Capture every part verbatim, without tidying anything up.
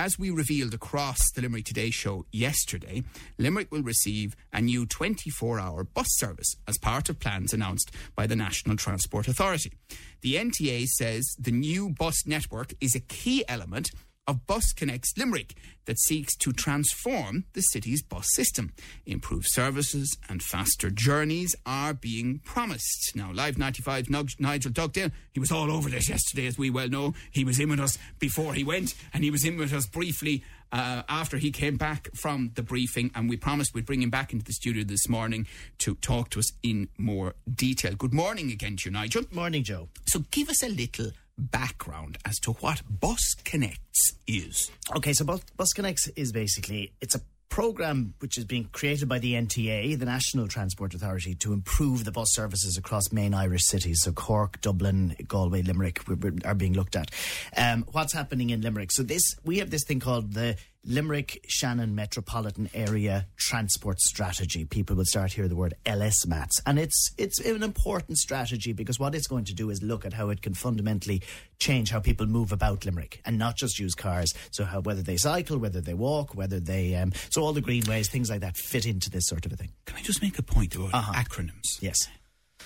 as we revealed across the Limerick Today show yesterday, Limerick will receive a new twenty-four hour bus service as part of plans announced by the National Transport Authority. The N T A says the new bus network is a key element of Bus Connects Limerick that seeks to transform the city's bus system. Improved services and faster journeys are being promised. Now, Live ninety-five's Nigel Dugdale, he was all over this yesterday, as we well know. He was in with us before he went, and he was in with us briefly uh, after he came back from the briefing, and we promised we'd bring him back into the studio this morning to talk to us in more detail. Good morning again to you, Nigel. Morning, Joe. So give us a little background as to what Bus Connects is. Okay, so Bus, Bus Connects is basically, it's a programme which is being created by the N T A, the National Transport Authority, to improve the bus services across main Irish cities. So Cork, Dublin, Galway, Limerick are being looked at. Um, what's happening in Limerick? So this, we have this thing called the Limerick Shannon Metropolitan Area Transport Strategy. People will start hearing the word L S MATS, and it's it's an important strategy because what it's going to do is look at how it can fundamentally change how people move about Limerick and not just use cars. So how, whether they cycle, whether they walk, whether they um, so all the greenways, things like that, fit into this sort of a thing. Can I just make a point about uh-huh. acronyms? Yes.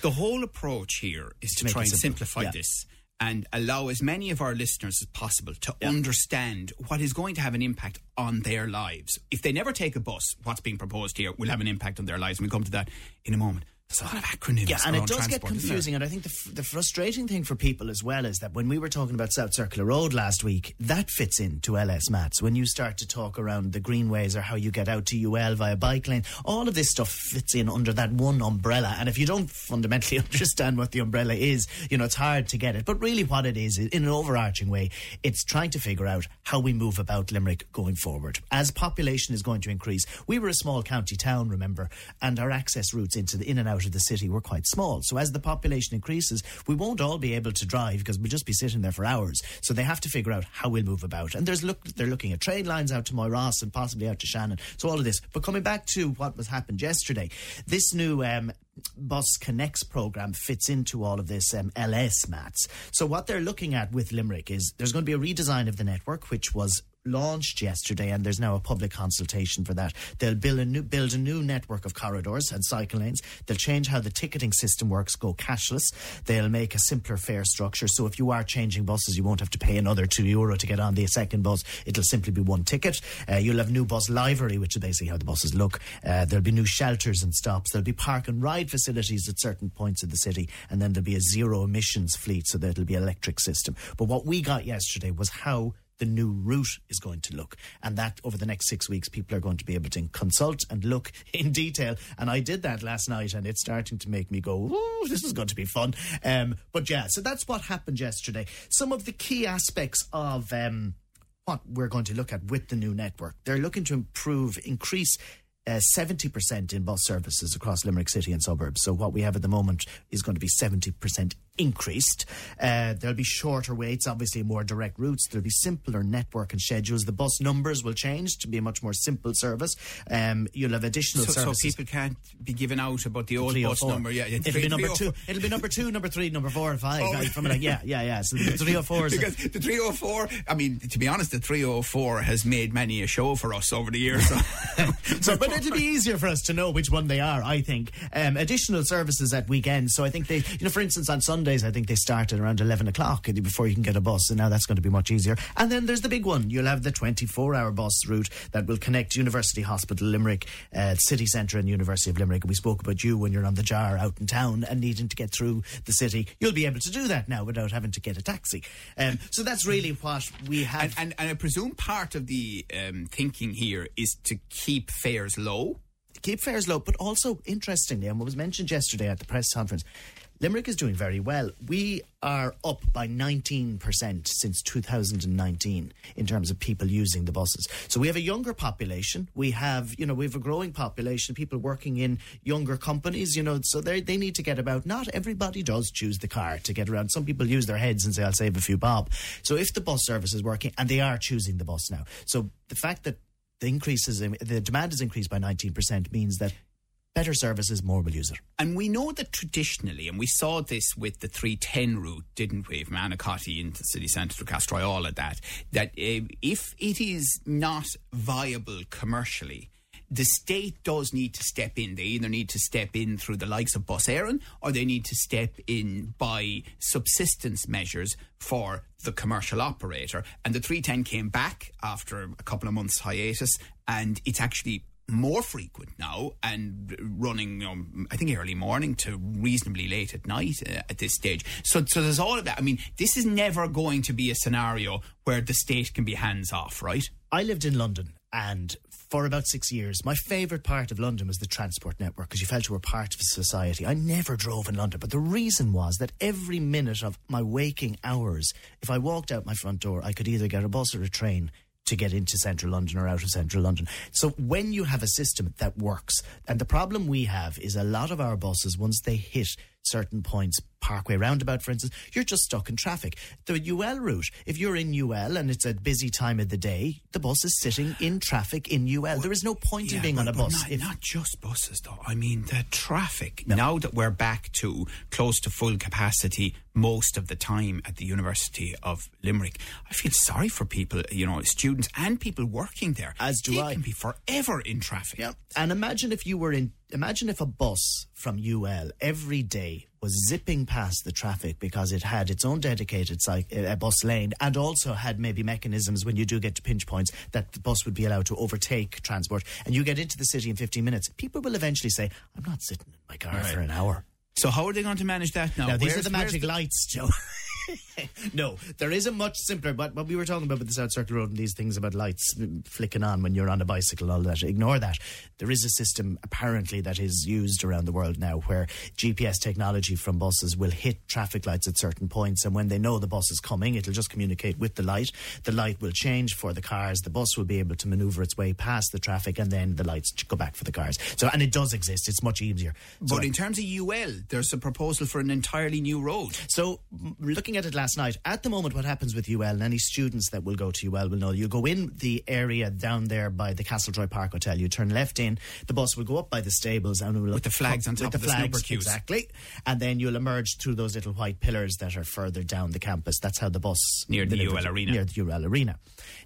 The whole approach here is to, to try and simple. simplify yeah. this and allow as many of our listeners as possible to yeah. understand what is going to have an impact on their lives. If they never take a bus, what's being proposed here will have an impact on their lives, and we'll come to that in a moment. There's a lot of acronyms. Yeah, and it does get confusing, and I think the, f- the frustrating thing for people as well is that when we were talking about South Circular Road last week, that fits into L S MATS. When you start to talk around the greenways or how you get out to U L via bike lane, all of this stuff fits in under that one umbrella, and if you don't fundamentally understand what the umbrella is, you know, it's hard to get it. But really what it is, in an overarching way, it's trying to figure out how we move about Limerick going forward. As population is going to increase, we were a small county town, remember, and our access routes into the in and out of the city were quite small. So as the population increases, we won't all be able to drive because we'll just be sitting there for hours. So they have to figure out how we'll move about. And there's look, they're looking at train lines out to Moyross and possibly out to Shannon. So all of this. But coming back to what was happened yesterday, this new um, Bus Connects programme fits into all of this um, L S MATS. So what they're looking at with Limerick is there's going to be a redesign of the network, which was launched yesterday, and there's now a public consultation for that. They'll build a new build a new network of corridors and cycle lanes. They'll change how the ticketing system works, go cashless. They'll make a simpler fare structure, so if you are changing buses, you won't have to pay another two euro to get on the second bus. It'll simply be one ticket. Uh, you'll have new bus livery, which is basically how the buses look. Uh, there'll be new shelters and stops. There'll be park and ride facilities at certain points of the city, and then there'll be a zero emissions fleet, so there'll be an electric system. But what we got yesterday was how the new route is going to look, and that over the next six weeks people are going to be able to consult and look in detail. And I did that last night, and it's starting to make me go, ooh, this is going to be fun. Um, but yeah, so that's what happened yesterday. Some of the key aspects of um, what we're going to look at with the new network: they're looking to improve, increase Uh, seventy percent in bus services across Limerick City and suburbs. So what we have at the moment is going to be seventy percent increased. Uh, there'll be shorter waits, obviously more direct routes. There'll be simpler network and schedules. The bus numbers will change to be a much more simple service. Um, you'll have additional so, services. So people can't be given out about the old bus number. Yeah, it'll be number two. It'll be number two, number three, number four and five. Oh. Like, from like, yeah, yeah, yeah. So the three oh four is... Because the three oh four, I mean, to be honest, the three oh four has made many a show for us over the years. So, so but it'll be easier for us to know which one they are, I think. Um, additional services at weekends. So I think they, you know, for instance, on Sundays, I think they start at around eleven o'clock before you can get a bus. And now that's going to be much easier. And then there's the big one. You'll have the twenty-four hour bus route that will connect University Hospital Limerick, uh, City Centre and University of Limerick. We spoke about you when you're on the jar out in town and needing to get through the city. You'll be able to do that now without having to get a taxi. Um, so that's really what we have. And, and, and I presume part of the um, thinking here is to keep fares low. Keep fares low, but also, interestingly, and what was mentioned yesterday at the press conference, Limerick is doing very well. We are up by nineteen percent since two thousand nineteen in terms of people using the buses. So we have a younger population. We have, you know, we have a growing population, people working in younger companies, you know, so they they need to get about. Not everybody does choose the car to get around. Some people use their heads and say, I'll save a few bob. So if the bus service is working, and they are choosing the bus now. So the fact that the increases in the demand is increased by nineteen percent means that better services, more will use it. And we know that traditionally, and we saw this with the three ten route, didn't we, from Anacati into the city centre to Castroiola, that, that uh, if it is not viable commercially, the state does need to step in. They either need to step in through the likes of Bus Éireann, or they need to step in by subsistence measures for the commercial operator. And the three ten came back after a couple of months hiatus, and it's actually more frequent now and running, um, I think, early morning to reasonably late at night uh, at this stage. So, so there's all of that. I mean, this is never going to be a scenario where the state can be hands off, right? I lived in London, and for about six years, my favourite part of London was the transport network, because you felt you were part of society. I never drove in London, but the reason was that every minute of my waking hours, if I walked out my front door, I could either get a bus or a train to get into central London or out of central London. So when you have a system that works, and the problem we have is a lot of our buses, once they hit certain points, Parkway Roundabout, for instance, you're just stuck in traffic. The U L route, if you're in U L and it's a busy time of the day, the bus is sitting in traffic in U L. Well, there is no point yeah, in being but, on a bus. Not, if, not just buses, though. I mean, the traffic. No. Now that we're back to close to full capacity most of the time at the University of Limerick, I feel sorry for people, you know, students and people working there. As do they I. They can be forever in traffic. Yeah. And imagine if you were in, imagine if a bus from U L every day was zipping past the traffic because it had its own dedicated psych- uh, bus lane, and also had maybe mechanisms when you do get to pinch points that the bus would be allowed to overtake transport, and you get into the city in fifteen minutes. People will eventually say, I'm not sitting in my car right. for an hour. So how are they going to manage that now? Now, these where's, are the magic the- lights, Joe. No, there is a much simpler, but what we were talking about with the South Circle Road and these things about lights flicking on when you're on a bicycle, all that, ignore that. There is a system apparently that is used around the world now where G P S technology from buses will hit traffic lights at certain points, and when they know the bus is coming, it'll just communicate with the light. The light will change for the cars, the bus will be able to manoeuvre its way past the traffic, and then the lights go back for the cars. So, and it does exist, it's much easier. But so, in terms of U L, there's a proposal for an entirely new road. So, looking at it last night, at the moment what happens with U L, and any students that will go to U L will know, you go in the area down there by the Castletroy Park Hotel, you turn left in, the bus will go up by the stables and will with the flags on top of the snooper queues, exactly, and then you'll emerge through those little white pillars that are further down the campus. That's how the bus near the U L arena near the U L arena.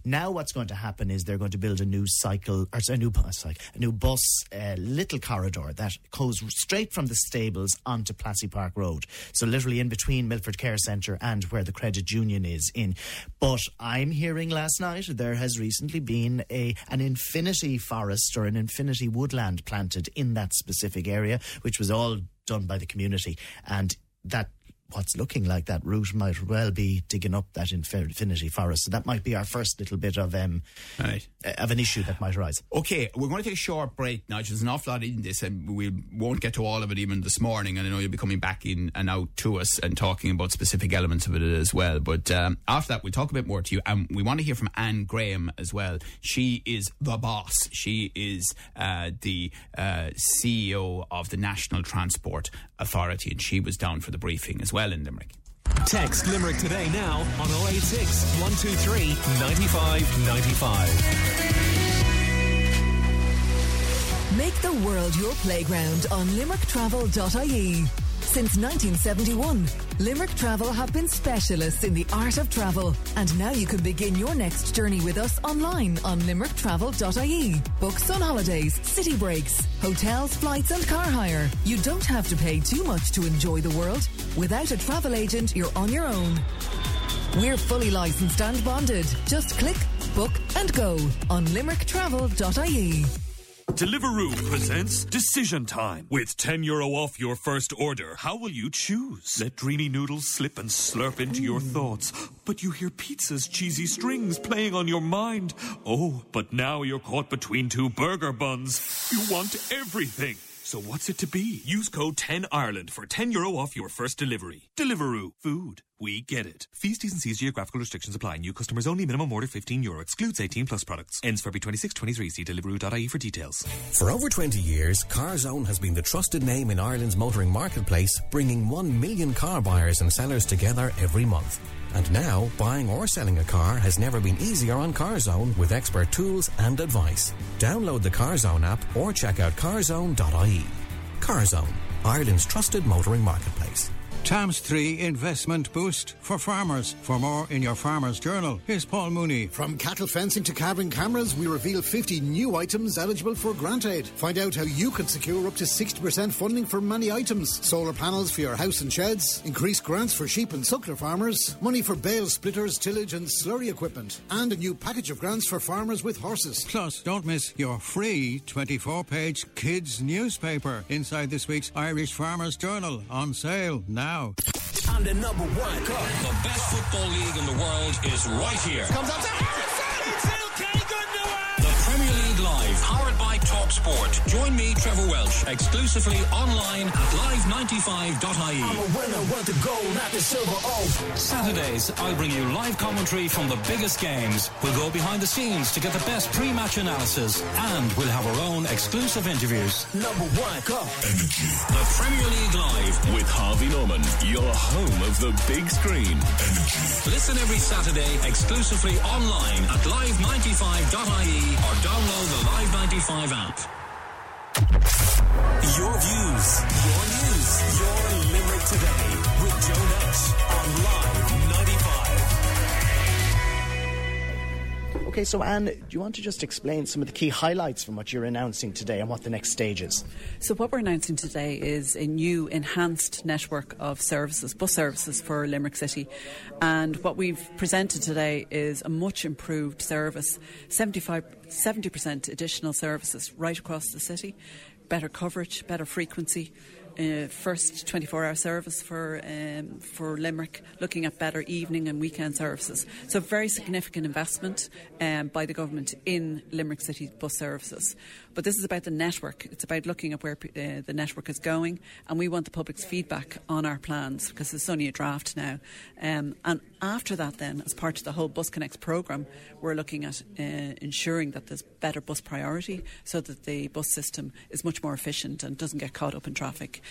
Now what's going to happen is they're going to build a new cycle or a new bus like a new bus uh, little corridor that goes straight from the stables onto Plassey Park Road, so literally in between Milford Care Centre and where the credit union is in. But I'm hearing last night there has recently been a an infinity forest or an infinity woodland planted in that specific area, which was all done by the community, and that what's looking like that route might well be digging up that infinity forest. So that might be our first little bit of um right. of an issue that might arise. Okay, we're going to take a short break now. There's an awful lot in this, and we won't get to all of it even this morning, and I know you'll be coming back in and out to us and talking about specific elements of it as well. But um, after that, we'll talk a bit more to you, and we want to hear from Anne Graham as well. She is the boss. She is uh, the uh, C E O of the National Transport Authority, and she was down for the briefing as well. Well in Limerick. Text Limerick today now on oh eight six, one two three, nine five nine five. Make the world your playground on limerick travel dot I E. Since nineteen seventy-one, Limerick Travel have been specialists in the art of travel, and now you can begin your next journey with us online on limerick travel dot I E. Book sun holidays, city breaks, hotels, flights and car hire. You don't have to pay too much to enjoy the world. Without a travel agent, you're on your own. We're fully licensed and bonded. Just click, book and go on limerick travel dot I E. Deliveroo presents Decision Time. With ten euro off your first order, how will you choose? Let dreamy noodles slip and slurp into your thoughts, but you hear pizza's cheesy strings playing on your mind. Oh, but now you're caught between two burger buns. You want everything. So what's it to be? Use code ten Ireland for ten euro off your first delivery. Deliveroo. Food. We get it. Fees, T's and C's, geographical restrictions apply. New customers only. Minimum order fifteen euro. Excludes eighteen plus products. Ends February twenty-sixth, twenty-three. See Deliveroo dot I E for details. For over twenty years, CarZone has been the trusted name in Ireland's motoring marketplace, bringing one million car buyers and sellers together every month. And now, buying or selling a car has never been easier on CarZone with expert tools and advice. Download the CarZone app or check out car zone dot I E. CarZone, Ireland's trusted motoring marketplace. T A M S three investment boost for farmers. For more in your Farmer's Journal, here's Paul Mooney. From cattle fencing to carbon cameras, we reveal fifty new items eligible for grant aid. Find out how you can secure up to sixty percent funding for many items. Solar panels for your house and sheds, increased grants for sheep and suckler farmers, money for bale splitters, tillage and slurry equipment, and a new package of grants for farmers with horses. Plus, don't miss your free twenty-four page kids newspaper inside this week's Irish Farmer's Journal, on sale now. Now. And the number one cup. The best football league in the world is right here. Comes up to Harrison. It's L K Goodnaway. The Premier League Live, powered by Talk Sport. Join me, Trevor Welsh, exclusively online at live ninety-five dot I E. I'm a winner, want the gold, not the silver, oh. Saturdays, I'll bring you live commentary from the biggest games. We'll go behind the scenes to get the best pre-match analysis. And we'll have our own exclusive interviews. Number one, go. Energy. The Premier League Live with Harvey Norman, your home of the big screen. Energy. Listen every Saturday, exclusively online at live ninety-five dot I E or download the Live ninety-five app. Your views, your news, your Limerick Today with Joe Nash on Live ninety-five. Okay, so Anne, do you want to just explain some of the key highlights from what you're announcing today and what the next stage is? So what we're announcing today is a new enhanced network of services, bus services for Limerick City. And what we've presented today is a much improved service, seventy-five seventy percent additional services right across the city, better coverage, better frequency, uh, first twenty-four hour service for um, for Limerick, looking at better evening and weekend services. So very significant investment um, by the government in Limerick City bus services. But this is about the network. It's about looking at where uh, the network is going, and we want the public's feedback on our plans because it's only a draft now. Um, and after that then, as part of the whole Bus Connects programme, we're looking at uh, ensuring that there's better bus priority so that the bus system is much more efficient and doesn't get caught up in traffic.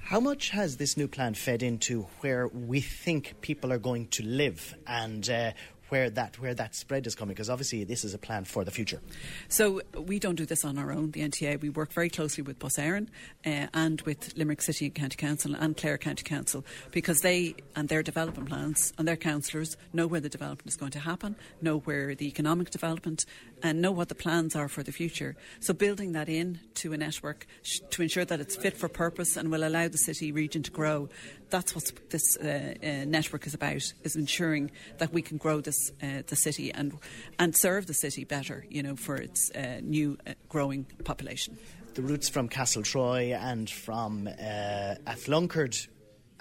How much has this new plan fed into where we think people are going to live and uh, Where that where that spread is coming? Because obviously this is a plan for the future. So we don't do this on our own, the N T A. We work very closely with Bus Éireann uh, and with Limerick City and County Council and Clare County Council, because they and their development plans and their councillors know where the development is going to happen, know where the economic development, and know what the plans are for the future. So building that in to a network sh- to ensure that it's fit for purpose and will allow the city region to grow. That's what this uh, uh, network is about, is ensuring that we can grow this uh, the city and and serve the city better, you know, for its uh, new uh, growing population. The routes from Castletroy and from uh, Athlunkard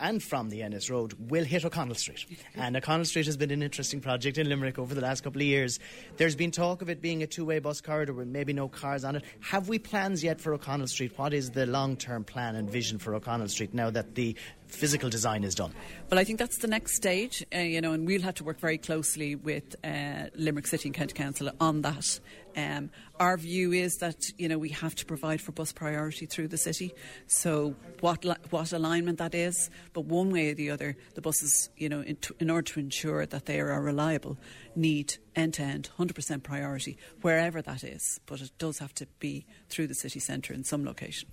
and from the Ennis Road will hit O'Connell Street. And O'Connell Street has been an interesting project in Limerick over the last couple of years. There's been talk of it being a two-way bus corridor with maybe no cars on it. Have we plans yet for O'Connell Street? What is the long-term plan and vision for O'Connell Street now that the physical design is done? Well, I think that's the next stage, uh, you know, and we'll have to work very closely with uh, Limerick City and County Council on that. Um, our view is that, you know, we have to provide for bus priority through the city. So what li- what alignment that is, but one way or the other, the buses, you know, in, t- in order to ensure that they are reliable, need end-to-end, one hundred percent priority, wherever that is. But it does have to be through the city centre in some location.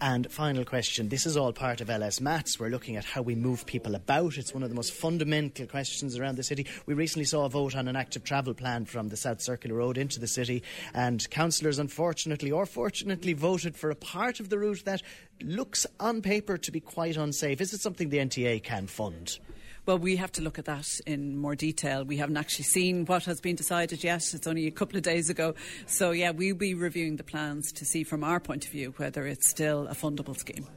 And final question, this is all part of L S MATS. We're looking at how we move people about. It's one of the most fundamental questions around the city. We recently saw a vote on an active travel plan from the South Circular Road into the city, and councillors unfortunately or fortunately voted for a part of the route that looks on paper to be quite unsafe. Is it something the N T A can fund? Well, we have to look at that in more detail. We haven't actually seen what has been decided yet. It's only a couple of days ago. So, yeah, we'll be reviewing the plans to see from our point of view whether it's still a fundable scheme.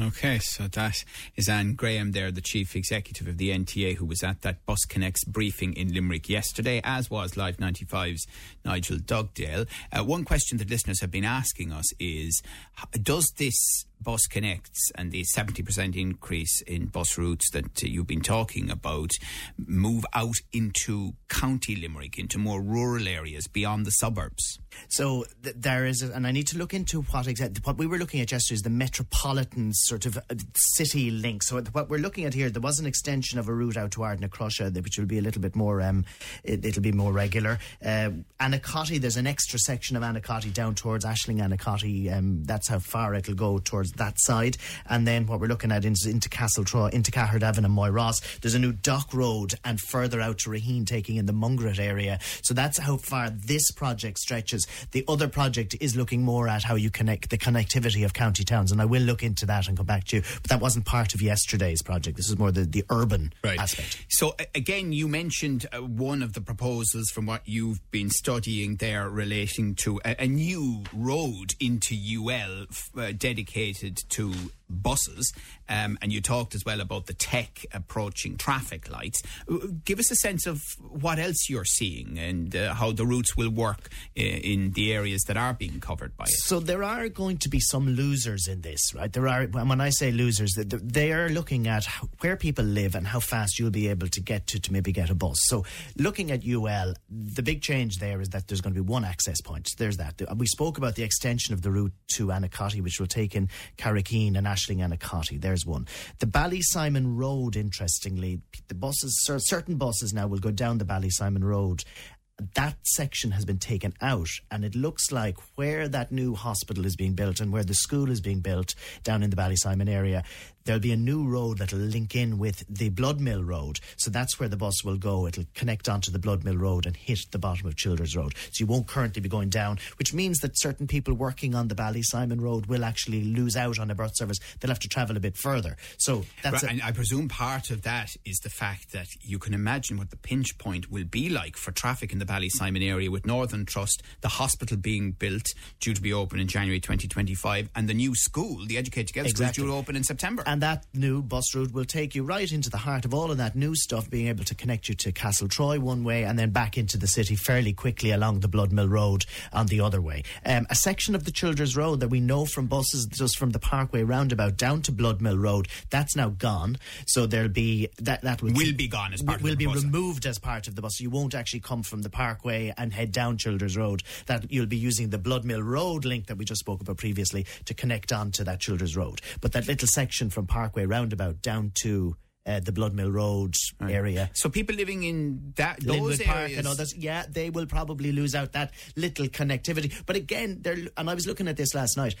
OK, so that is Anne Graham there, the Chief Executive of the N T A, who was at that Bus Connects briefing in Limerick yesterday, as was Live ninety-five's Nigel Dugdale. Uh, one question that listeners have been asking us is, does this Bus Connects and the seventy percent increase in bus routes that uh, you've been talking about move out into County Limerick, into more rural areas beyond the suburbs? So th- there is, a, and I need to look into what exactly, what we were looking at yesterday is the metropolitan sort of city link. So what we're looking at here, there was an extension of a route out to Ardna Crusha, which will be a little bit more, um, it, it'll be more regular. Uh, Anacotti, there's an extra section of Anacotti down towards Ashling Anacotti, um, that's how far it'll go towards that side. And then what we're looking at is into Castletroy, into Caherdavin and Moyross. There's a new dock road and further out to Raheen, taking in the Mungret area. So that's how far this project stretches. The other project is looking more at how you connect the connectivity of county towns, and I will look into that and come back to you. But that wasn't part of yesterday's project. This is more the, the urban right. aspect. So again, you mentioned uh, one of the proposals from what you've been studying there relating to a, a new road into U L uh, dedicated to buses, um, and you talked as well about the tech approaching traffic lights. Give us a sense of what else you're seeing and uh, how the routes will work in the areas that are being covered by it. So there are going to be some losers in this, right? There are, and when I say losers, they are looking at where people live and how fast you'll be able to get to, to maybe get a bus. So looking at U L, the big change there is that there's going to be one access point. There's that. We spoke about the extension of the route to Anacotti, which will take in Carrickeen and Ashling Anacotti. There's one. The Ballysimon Road, interestingly, the buses, certain buses now will go down the Ballysimon Road. That section has been taken out, and it looks like where that new hospital is being built and where the school is being built down in the Ballysimon area, there'll be a new road that'll link in with the Bloodmill Road. So that's where the bus will go. It'll connect onto the Bloodmill Road and hit the bottom of Childers Road. So you won't currently be going down, which means that certain people working on the Ballysimon Road will actually lose out on a birth service. They'll have to travel a bit further. So that's right, a- and I presume part of that is the fact that you can imagine what the pinch point will be like for traffic in the Ballysimon area, with Northern Trust, the hospital being built, due to be open in January twenty twenty-five, and the new school, the Educate Together exactly. school, due to open in September. And that new bus route will take you right into the heart of all of that new stuff, being able to connect you to Castletroy one way and then back into the city fairly quickly along the Bloodmill Road on the other way. Um, a section of the Childers Road that we know from buses just from the Parkway roundabout down to Bloodmill Road, that's now gone. So there'll be... that that will, will keep, be gone as part will, of the bus. Will be removed as part of the bus. You won't actually come from the Parkway and head down Childers Road. That you'll be using the Bloodmill Road link that we just spoke about previously to connect on to that Childers Road. But that little section from Parkway roundabout down to Uh, the Bloodmill Road right. area. So people living in that those Linwood areas, Park and others, yeah, they will probably lose out that little connectivity. But again, they're, and I was looking at this last night,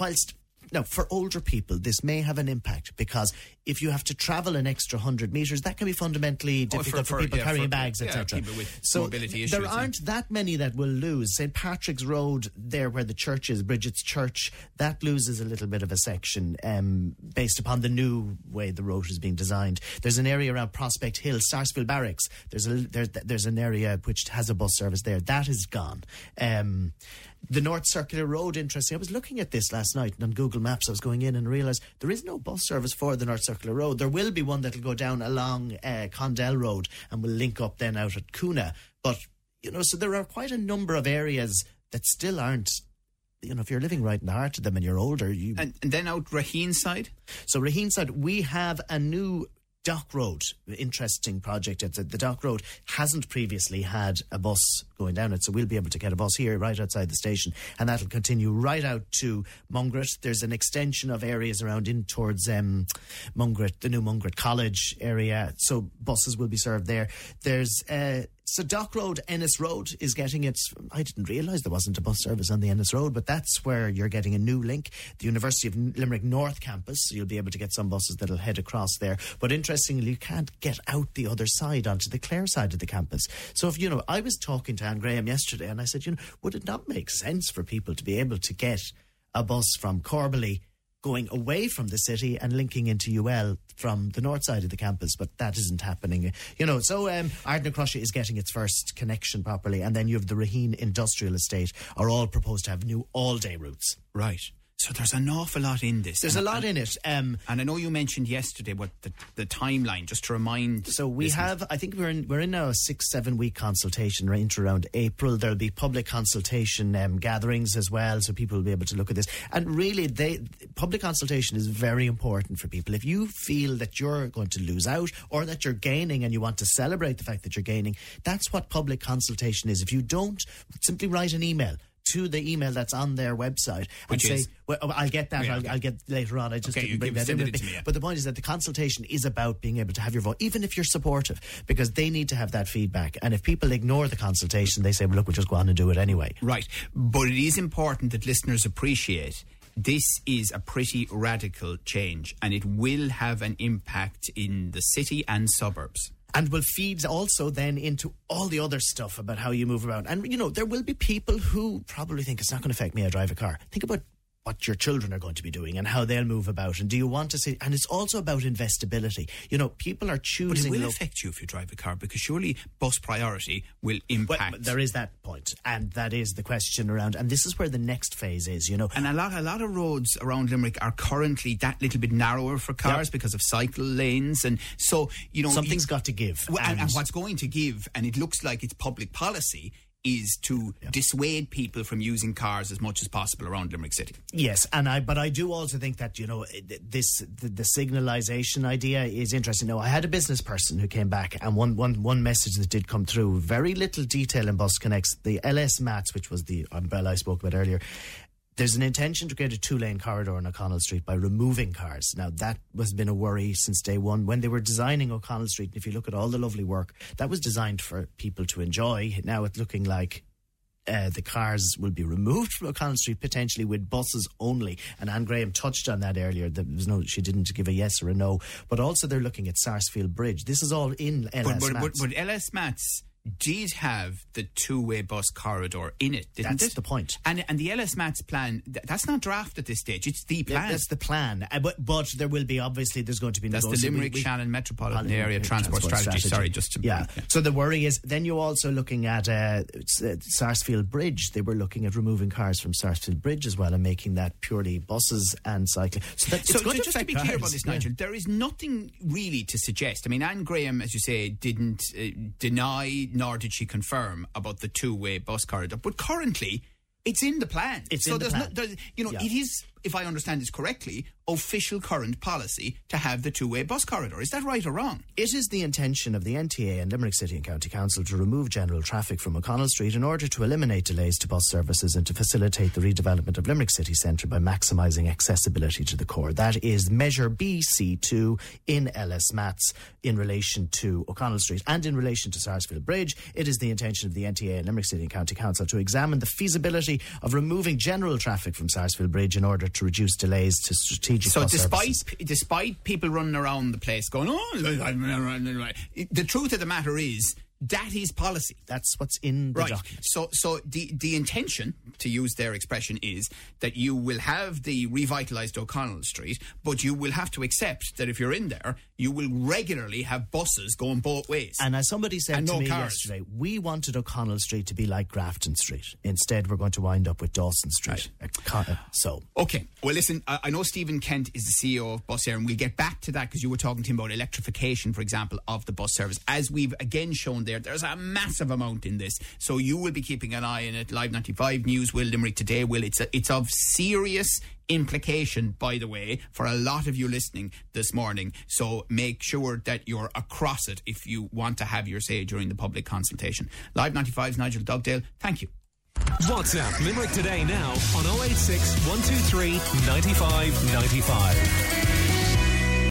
whilst now for older people this may have an impact, because if you have to travel an extra one hundred metres, that can be fundamentally difficult oh, for, for, for people yeah, carrying for, bags, yeah, et cetera. So mobility issues, there aren't yeah. that many that will lose. Saint Patrick's Road, there where the church is, Bridget's Church, that loses a little bit of a section um, based upon the new way the road is being designed. There's an area around Prospect Hill, Sarsfield Barracks. There's a there, there's an area which has a bus service there. That is gone. Um, the North Circular Road, interesting. I was looking at this last night on Google Maps. I was going in and realised there is no bus service for the North Circular Road. There will be one that will go down along uh, Condell Road and will link up then out at Coona. But, you know, so there are quite a number of areas that still aren't, you know, if you're living right in the heart of them and you're older. You... And, and then out Raheen side? So Raheen side, we have a new Dock Road, interesting project. The, the Dock Road hasn't previously had a bus going down it, so we'll be able to get a bus here right outside the station, and that'll continue right out to Mungret. There's an extension of areas around in towards um, Mungret, the new Mungret College area, so buses will be served there. There's... Uh, So Dock Road, Ennis Road is getting its... I didn't realise there wasn't a bus service on the Ennis Road, but that's where you're getting a new link. The University of Limerick North Campus, so you'll be able to get some buses that'll head across there. But interestingly, you can't get out the other side onto the Clare side of the campus. So if, you know, I was talking to Anne Graham yesterday and I said, you know, would it not make sense for people to be able to get a bus from Corbally going away from the city and linking into U L from the north side of the campus? But that isn't happening. You know, so um, Ardna Crusha is getting its first connection properly, and then you have the Raheen Industrial Estate are all proposed to have new all-day routes. Right. So there's an awful lot in this. There's and, a lot and, in it. Um, and I know you mentioned yesterday what the, the timeline, just to remind. So we listeners. have, I think we're in we're in now a six, seven week consultation range around April. There'll be public consultation um, gatherings as well, so people will be able to look at this. And really, they, public consultation is very important for people. If you feel that you're going to lose out or that you're gaining and you want to celebrate the fact that you're gaining, that's what public consultation is. If you don't, simply write an email to the email that's on their website Which and is? say, well, I'll get that, yeah, I'll, I'll get later on. I just okay, didn't bring that in. Me, yeah. But the point is that the consultation is about being able to have your vote, even if you're supportive, because they need to have that feedback. And if people ignore the consultation, they say, well, look, we'll just go on and do it anyway. Right. But it is important that listeners appreciate this is a pretty radical change and it will have an impact in the city and suburbs. And will feed also then into all the other stuff about how you move around. And, you know, there will be people who probably think it's not going to affect me, I drive a car. Think about what your children are going to be doing and how they'll move about. And do you want to see... And it's also about investability. You know, people are choosing... But it will lo- affect you if you drive a car, because surely bus priority will impact... Well, there is that point, and that is the question around... And this is where the next phase is, you know. And a lot a lot of roads around Limerick are currently that little bit narrower for cars, yep, because of cycle lanes. And so, you know... Something's you, got to give. Well, and, and, and what's going to give, and it looks like it's public policy... is to yeah. dissuade people from using cars as much as possible around Limerick City. Yes, and I but I do also think that, you know, this the, the signalisation idea is interesting. Now, I had a business person who came back, and one, one, one message that did come through, very little detail in Bus Connects, the L S MATS, which was the umbrella I spoke about earlier. There's an intention to create a two-lane corridor on O'Connell Street by removing cars. Now, that has been a worry since day one. When they were designing O'Connell Street, if you look at all the lovely work, that was designed for people to enjoy. Now it's looking like uh, the cars will be removed from O'Connell Street, potentially with buses only. And Anne Graham touched on that earlier. There was no, she didn't give a yes or a no. But also they're looking at Sarsfield Bridge. This is all in L S MATS. But, but, but, but L S MATS... did have the two-way bus corridor in it, didn't that's it? That's the point. And and the L S MATS plan, th- that's not draft at this stage, it's the plan. Yeah, that's the plan. Uh, but, but there will be, obviously, there's going to be... That's the Limerick, we, we, Shannon Metropolitan Limerick, Area Transport, Transport strategy. strategy. Sorry, just to... Yeah. yeah. So the worry is, then you're also looking at uh, Sarsfield Bridge. They were looking at removing cars from Sarsfield Bridge as well and making that purely buses and cycling. So, that, so, so just to be cars. clear about this, Nigel, yeah. there is nothing really to suggest. I mean, Anne Graham, as you say, didn't uh, deny... nor did she confirm about the two-way bus corridor. But currently, it's in the plan. It's so in the plan. No, you know, yeah. it is, if I understand this correctly, official current policy to have the two-way bus corridor. Is that right or wrong? It is the intention of the N T A and Limerick City and County Council to remove general traffic from O'Connell Street in order to eliminate delays to bus services and to facilitate the redevelopment of Limerick City Centre by maximising accessibility to the core. That is Measure B C two in L S MATS in relation to O'Connell Street. And in relation to Sarsfield Bridge, it is the intention of the N T A and Limerick City and County Council to examine the feasibility of removing general traffic from Sarsfield Bridge in order to reduce delays to strategic so bus despite p- despite people running around the place going, oh, the truth of the matter is that is policy. That's what's in the right. document. So, so the, the intention, to use their expression, is that you will have the revitalised O'Connell Street, but you will have to accept that if you're in there, you will regularly have buses going both ways. And as somebody said and to no me cars. yesterday, we wanted O'Connell Street to be like Grafton Street. Instead, we're going to wind up with Dawson Street. Right. So, okay. Well, listen, I know Stephen Kent is the C E O of Bus Éireann, and we'll get back to that because you were talking to him about electrification, for example, of the bus service. As we've again shown There, there's a massive amount in this, so you will be keeping an eye on it. Live ninety-five News will, Limerick Today will. It's a, it's of serious implication, by the way, for a lot of you listening this morning. So make sure that you're across it if you want to have your say during the public consultation. Live ninety-five's Nigel Dugdale. Thank you. WhatsApp Limerick Today now on oh eight six, one two three, nine five nine five.